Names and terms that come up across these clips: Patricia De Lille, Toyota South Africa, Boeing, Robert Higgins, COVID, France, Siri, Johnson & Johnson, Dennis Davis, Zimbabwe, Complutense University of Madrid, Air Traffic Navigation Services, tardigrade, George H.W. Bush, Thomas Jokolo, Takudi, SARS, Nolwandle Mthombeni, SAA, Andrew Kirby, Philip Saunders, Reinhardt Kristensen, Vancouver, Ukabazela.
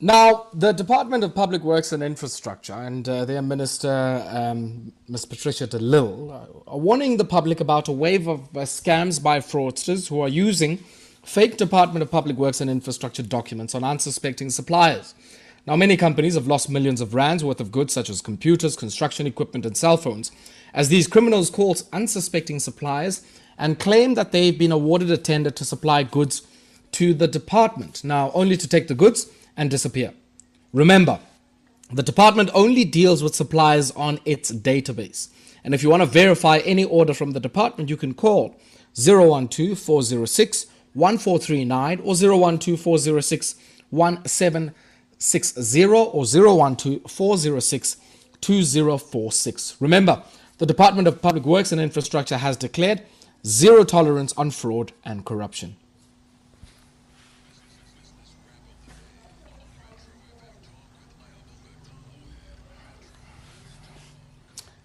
Now, the Department of Public Works and Infrastructure and their Minister, Ms. Patricia De Lille, are warning the public about a wave of scams by fraudsters who are using fake Department of Public Works and Infrastructure documents on unsuspecting suppliers. Now, many companies have lost millions of rands worth of goods such as computers, construction equipment and cell phones, as these criminals call unsuspecting suppliers and claim that they've been awarded a tender to supply goods to the department, now only to take the goods and disappear. Remember, the department only deals with suppliers on its database. And if you want to verify any order from the department, you can call 012-406-1439 or 012-406-1760 or 012-406-2046. Remember, the Department of Public Works and Infrastructure has declared zero tolerance on fraud and corruption.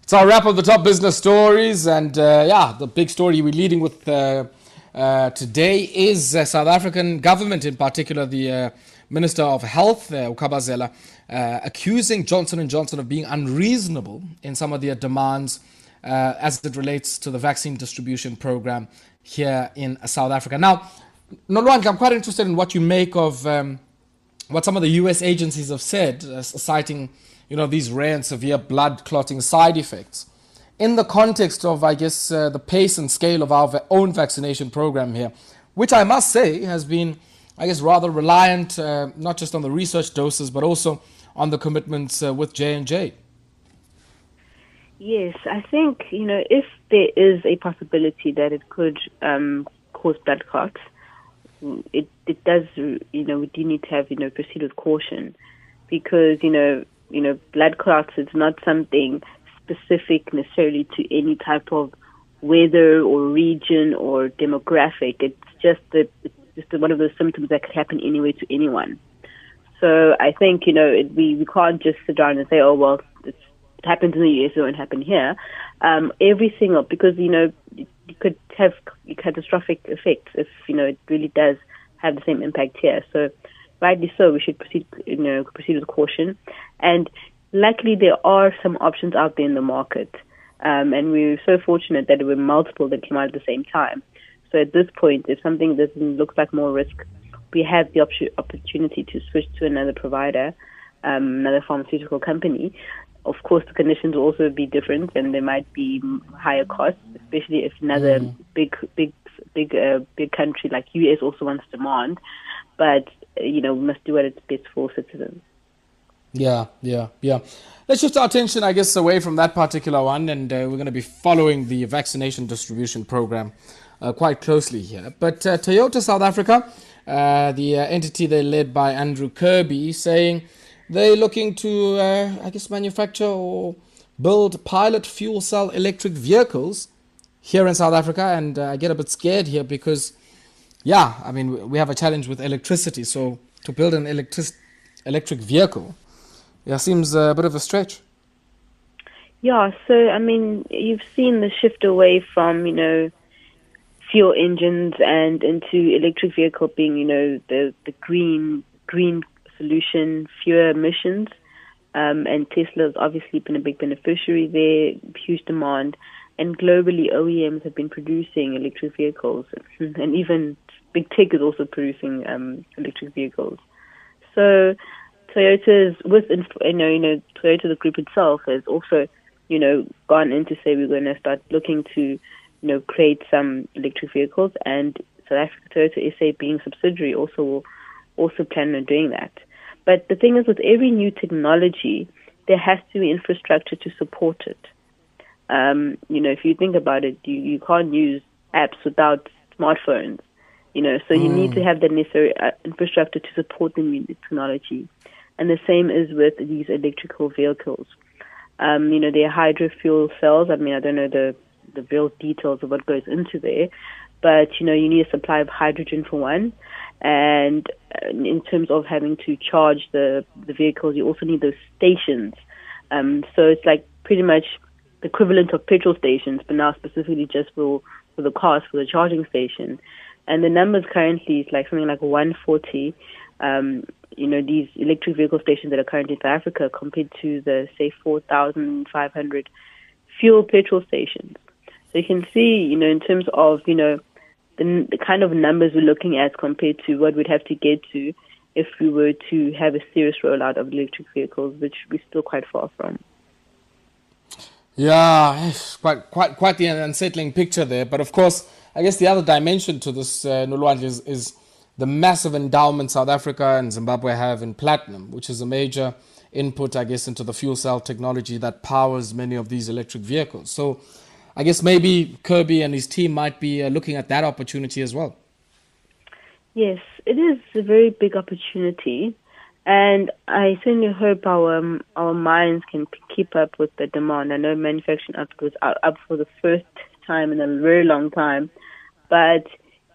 It's our wrap of the top business stories, and the big story we're leading with today is South African government, in particular the Minister of Health, Ukabazela, accusing Johnson & Johnson of being unreasonable in some of their demands as it relates to the vaccine distribution program here in South Africa. Now, Nolwandle, I'm quite interested in what you make of what some of the US agencies have said, citing these rare and severe blood clotting side effects in the context of, I guess, the pace and scale of our own vaccination program here, which I must say has been, I guess, rather reliant, not just on the research doses, but also on the commitments with J&J. Yes, I think, if there is a possibility that it could cause blood clots, it does, we do need to have, proceed with caution because, blood clots is not something specific necessarily to any type of weather or region or demographic. It's just one of those symptoms that could happen anywhere to anyone. So I think, we can't just sit down and say, oh, well, it happens in the US, it won't happen here. Because, you could have catastrophic effects if, it really does have the same impact here. So rightly so, we should proceed with caution. And luckily, there are some options out there in the market. And we're so fortunate that there were multiple that came out at the same time. So at this point, if something doesn't look like more risk, we have the opportunity to switch to another provider, another pharmaceutical company. Of course, the conditions will also be different, and there might be higher costs, especially if another big country like US also wants demand. But we must do what it's best for citizens. Yeah. Let's shift our attention, I guess, away from that particular one, and we're going to be following the vaccination distribution program quite closely here. But Toyota South Africa, the entity they're led by Andrew Kirby, saying they're looking to, manufacture or build pilot fuel cell electric vehicles here in South Africa. And I get a bit scared here because, we have a challenge with electricity. So to build an electric vehicle, seems a bit of a stretch. Yeah, so, you've seen the shift away from, fuel engines and into electric vehicle being, the green solution, fewer emissions. And Tesla's obviously been a big beneficiary there, huge demand. And globally, OEMs have been producing electric vehicles. And even big tech is also producing electric vehicles. So Toyota's Toyota, the group itself, has also, gone in to say we're going to start looking to create some electric vehicles, and South Africa Toyota SA being subsidiary will also plan on doing that. But the thing is, with every new technology, there has to be infrastructure to support it. If you think about it, you can't use apps without smartphones. So you need to have the necessary infrastructure to support the new technology. And the same is with these electrical vehicles. They're hydro fuel cells. I don't know the real details of what goes into there, but you need a supply of hydrogen for one, and in terms of having to charge the vehicles, you also need those stations. So it's like pretty much the equivalent of petrol stations, but now specifically just for the cars for the charging station. And the numbers currently is like something like 140 these electric vehicle stations that are currently in South Africa compared to the, say, 4,500 fuel petrol stations. So you can see, in terms of, the kind of numbers we're looking at compared to what we'd have to get to if we were to have a serious rollout of electric vehicles, which we're still quite far from. Yeah, quite the unsettling picture there. But of course, I guess the other dimension to this, Nolwandle, is the massive endowment South Africa and Zimbabwe have in platinum, which is a major input, I guess, into the fuel cell technology that powers many of these electric vehicles. So I guess maybe Kirby and his team might be looking at that opportunity as well. Yes, it is a very big opportunity. And I certainly hope our mines can keep up with the demand. I know manufacturing output was up for the first time in a very long time, but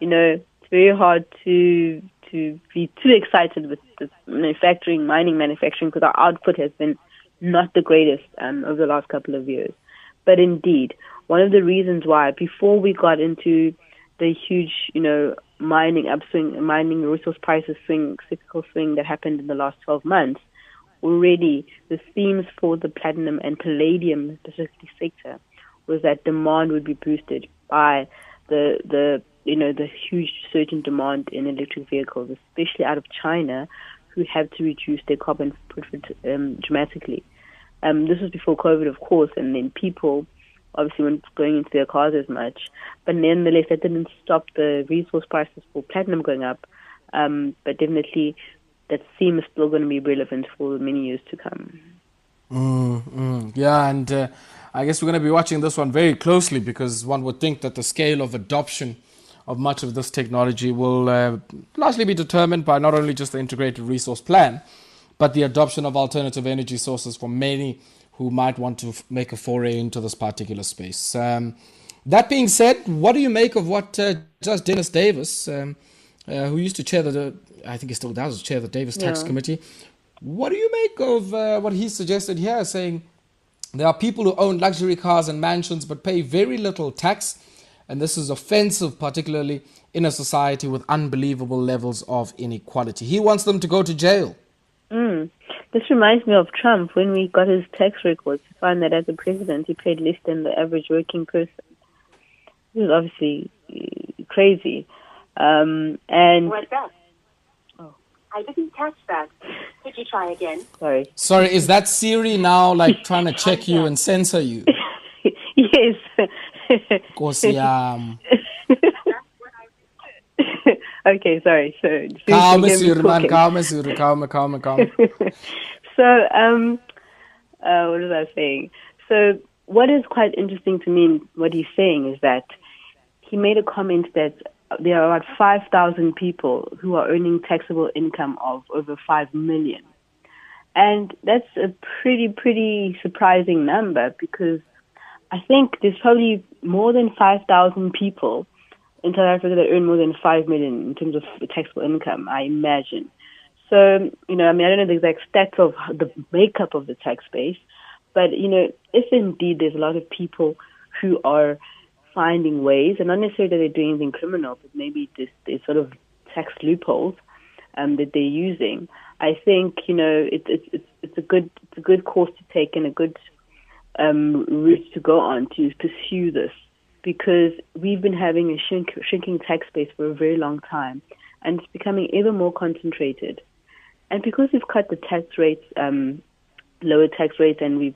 it's very hard to be too excited with this mining manufacturing, because our output has been not the greatest over the last couple of years. But indeed, one of the reasons why before we got into the huge, mining resource prices cyclical swing that happened in the last 12 months, already the themes for the platinum and palladium specifically sector was that demand would be boosted by the huge surge in demand in electric vehicles, especially out of China, who have to reduce their carbon footprint dramatically. This was before COVID, of course, and then people obviously weren't going into their cars as much. But nonetheless, that didn't stop the resource prices for platinum going up. But definitely, that theme is still going to be relevant for many years to come. Yeah, and I guess we're going to be watching this one very closely, because one would think that the scale of adoption of much of this technology will largely be determined by not only just the integrated resource plan, but the adoption of alternative energy sources for many who might want to make a foray into this particular space. That being said, what do you make of what Judge Dennis Davis, who used to chair the, I think he still does, chair the Davis Tax Committee, what do you make of what he suggested here, saying there are people who own luxury cars and mansions but pay very little tax, and this is offensive, particularly in a society with unbelievable levels of inequality. He wants them to go to jail. This reminds me of Trump when we got his tax records to find that as a president he paid less than the average working person. It was obviously crazy. And what's that? Oh, I didn't catch that. Could you try again? Sorry. Is that Siri now like trying to check you and censor you? Yes. Okay, sorry. Calm. So, what was I saying? So, what is quite interesting to me, what he's saying, is that he made a comment that there are about 5,000 people who are earning taxable income of over 5 million. And that's a pretty surprising number, because I think there's probably more than 5,000 people in South Africa that earn more than 5 million in terms of taxable income, I imagine. So, I don't know the exact stats of the makeup of the tax base, but, if indeed there's a lot of people who are finding ways, and not necessarily that they're doing anything criminal, but maybe just there's sort of tax loopholes that they're using, I think, it's a good course to take and a good route to go on to pursue this, because we've been having a shrinking tax base for a very long time, and it's becoming ever more concentrated. And because we've cut the tax rates, lower tax rates, and we've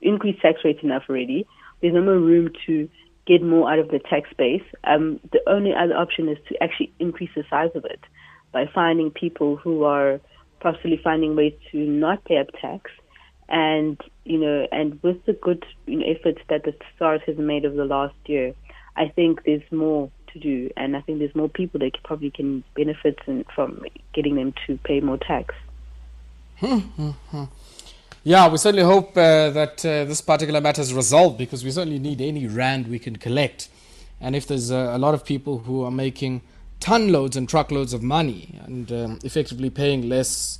increased tax rates enough already, there's no more room to get more out of the tax base. The only other option is to actually increase the size of it by finding people who are possibly finding ways to not pay up tax. And with the good efforts that the SARS has made over the last year, I think there's more to do, and I think there's more people that probably can benefit from getting them to pay more tax. Yeah, we certainly hope that this particular matter is resolved, because we certainly need any rand we can collect. And if there's a lot of people who are making ton loads and truckloads of money and effectively paying less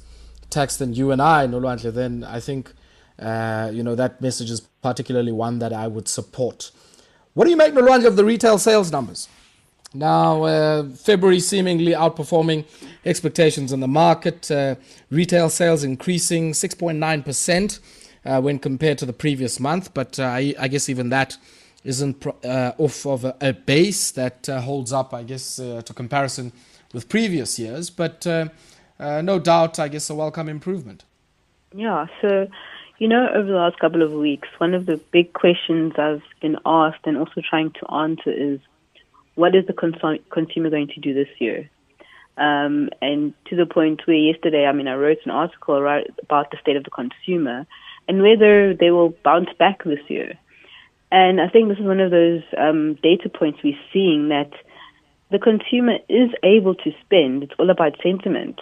tax than you and I, Nolwandle, then I think that message is particularly one that I would support. What do you make, Nolwandle, of the retail sales numbers? Now, February seemingly outperforming expectations in the market. Retail sales increasing 6.9% when compared to the previous month. But I guess even that isn't off of a base that holds up, I guess, to comparison with previous years. But no doubt, I guess, a welcome improvement. Yeah, so, you know, over the last couple of weeks, one of the big questions I've been asked and also trying to answer is, what is the consumer going to do this year? And to the point where yesterday, I wrote an article about the state of the consumer and whether they will bounce back this year. And I think this is one of those data points we're seeing, that the consumer is able to spend. It's all about sentiment.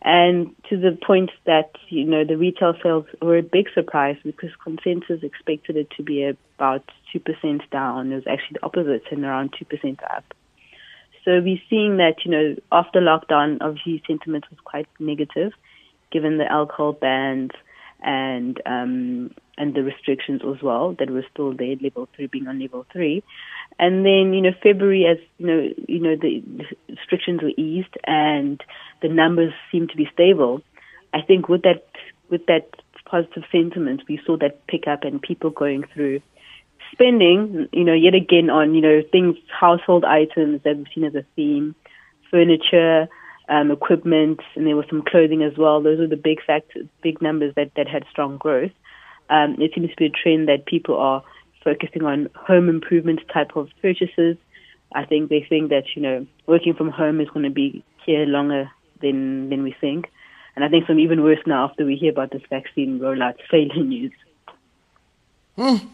And to the point that, you know, the retail sales were a big surprise because consensus expected it to be about 2% down. It was actually the opposite, and around 2% up. So we're seeing that, you know, after lockdown, obviously sentiment was quite negative, given the alcohol bans and the restrictions as well that were still there, level 3 being on level 3. And then, you know, February, as you know, the restrictions were eased and the numbers seemed to be stable. I think with that positive sentiment, we saw that pick up and people going through spending, you know, yet again on, you know, things, household items that we've seen as a theme, furniture, equipment, and there was some clothing as well. Those were the big factors, big numbers that had strong growth. It seems to be a trend that people are focusing on home improvement type of purchases. I think they think that, you know, working from home is going to be here longer than we think. And I think it's even worse now after we hear about this vaccine rollout failing news. Mm.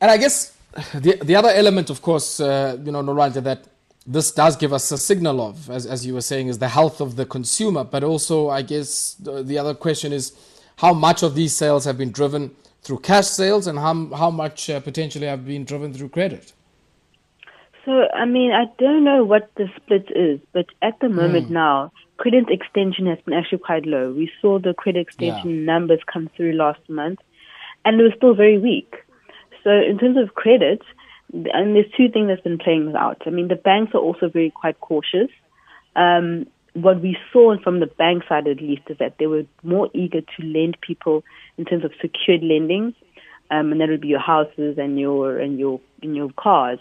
And I guess the other element, of course, you know, Nolwandle, that this does give us a signal of, as you were saying, is the health of the consumer. But also, I guess, the other question is, how much of these sales have been driven through cash sales, and how much potentially have been driven through credit? So, I don't know what the split is, but at the moment now, credit extension has been actually quite low. We saw the credit extension numbers come through last month, and it was still very weak. So in terms of credit, and there's two things that's been playing out. I mean, the banks are also very quite cautious. What we saw from the bank side, at least, is that they were more eager to lend people in terms of secured lending, and that would be your houses and your cars.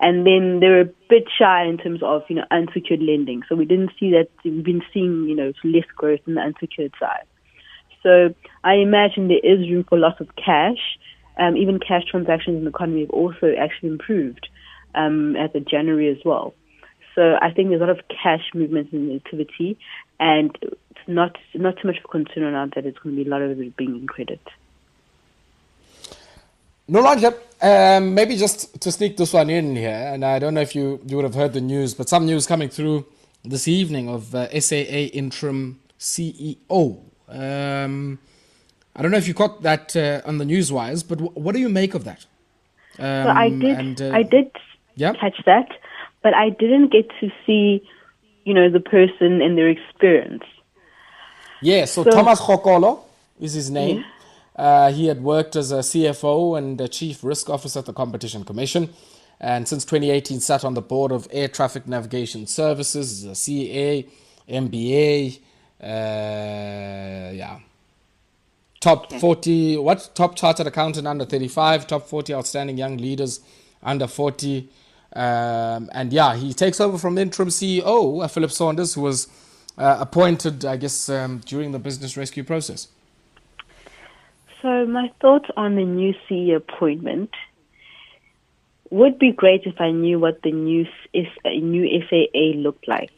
And then they were a bit shy in terms of, you know, unsecured lending. So we didn't see that. We've been seeing, you know, less growth in the unsecured side. So I imagine there is room for lots of cash. Even cash transactions in the economy have also actually improved as of January as well. So I think there's a lot of cash movement and activity, and it's not too much of a concern now that it's going to be a lot of it being in credit. Nolwandle, maybe just to sneak this one in here, and I don't know if you would have heard the news, but some news coming through this evening of SAA interim CEO. I don't know if you caught that on the newswires, but what do you make of that? So I did catch that. But I didn't get to see, you know, the person and their experience. Yeah, so Thomas Jokolo is his name. Yeah. He had worked as a CFO and a Chief Risk Officer at the Competition Commission. And since 2018, sat on the board of Air Traffic Navigation Services, a CA, MBA, Top 40, top chartered accountant under 35, top 40 outstanding young leaders under 40. He takes over from the interim CEO, Philip Saunders, who was appointed, I guess, during the business rescue process. So my thoughts on the new CEO appointment would be great if I knew what the new SAA looked like.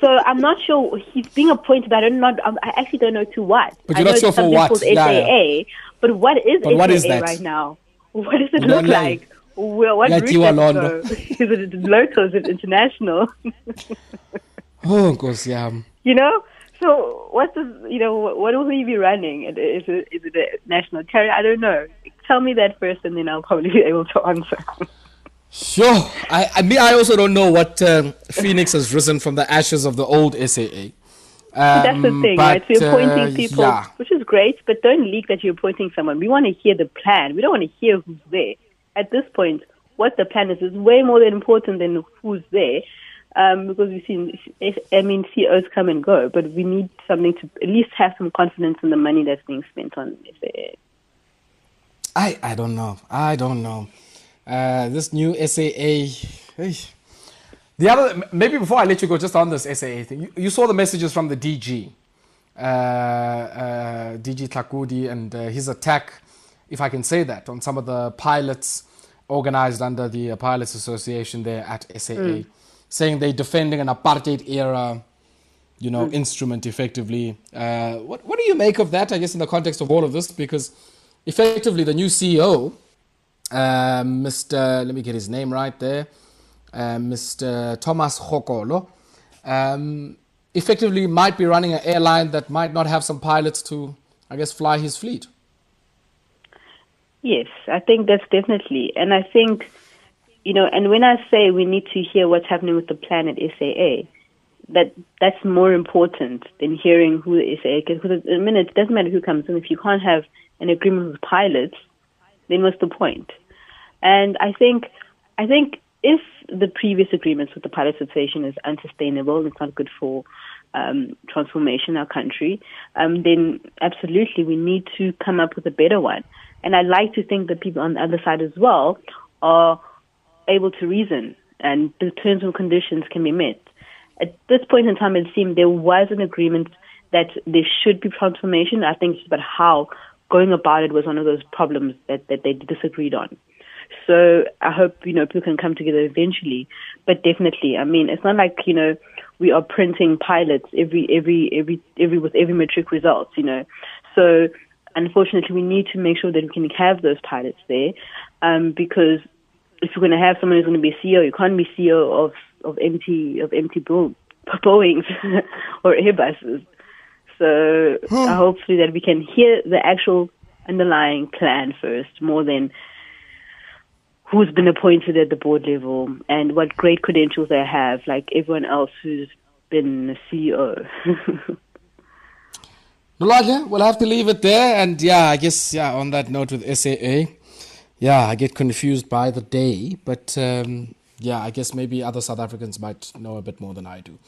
So I'm not sure he's being appointed, but I actually don't know to what. But you're not sure for what? SAA, yeah. But what is but SAA what is that? Right now? What does it look like? Well, what route does it go? Is it local? Is it international? Oh, of course, yeah. You know, so what will he be running? Is it a national carrier? I don't know. Tell me that first, and then I'll probably be able to answer. Sure. I also don't know what Phoenix has risen from the ashes of the old SAA. That's the thing, right? So you're appointing people, which is great, but don't leak that you're appointing someone. We want to hear the plan. We don't want to hear who's there. At this point, what the plan is way more important than who's there, because we've seen, CEOs come and go, but we need something to at least have some confidence in the money that's being spent on SAA. I don't know. This new SAA. Hey. The other, maybe before I let you go, just on this SAA thing, you saw the messages from the DG, DG Takudi, and his attack, if I can say that, on some of the pilots organized under the Pilots Association there at SAA, saying they're defending an apartheid era, instrument effectively. What do you make of that, I guess, in the context of all of this? Because effectively the new CEO, Mr. Let me get his name right there, Mr. Thomas Jokolo, effectively might be running an airline that might not have some pilots to, I guess, fly his fleet. Yes, I think that's definitely. And I think, and when I say we need to hear what's happening with the plan at SAA, that's more important than hearing who the SAA is. Because in a minute, it doesn't matter who comes in. If you can't have an agreement with pilots, then what's the point? And I think if the previous agreements with the Pilots Association is unsustainable and it's not good for transformation in our country, then absolutely we need to come up with a better one. And I like to think that people on the other side as well are able to reason and the terms and conditions can be met. At this point in time, it seemed there was an agreement that there should be transformation. I think it's about how going about it was one of those problems that they disagreed on. So I hope, people can come together eventually. But definitely, it's not like, we are printing pilots every with every metric results, So unfortunately, we need to make sure that we can have those pilots there, because if you're going to have someone who's going to be CEO, you can't be CEO of empty Boeings or Airbuses. So hopefully that we can hear the actual underlying plan first, more than who's been appointed at the board level and what great credentials they have, like everyone else who's been a CEO. Nolwandle, we'll have to leave it there. And on that note with SAA, I get confused by the day. But I guess maybe other South Africans might know a bit more than I do.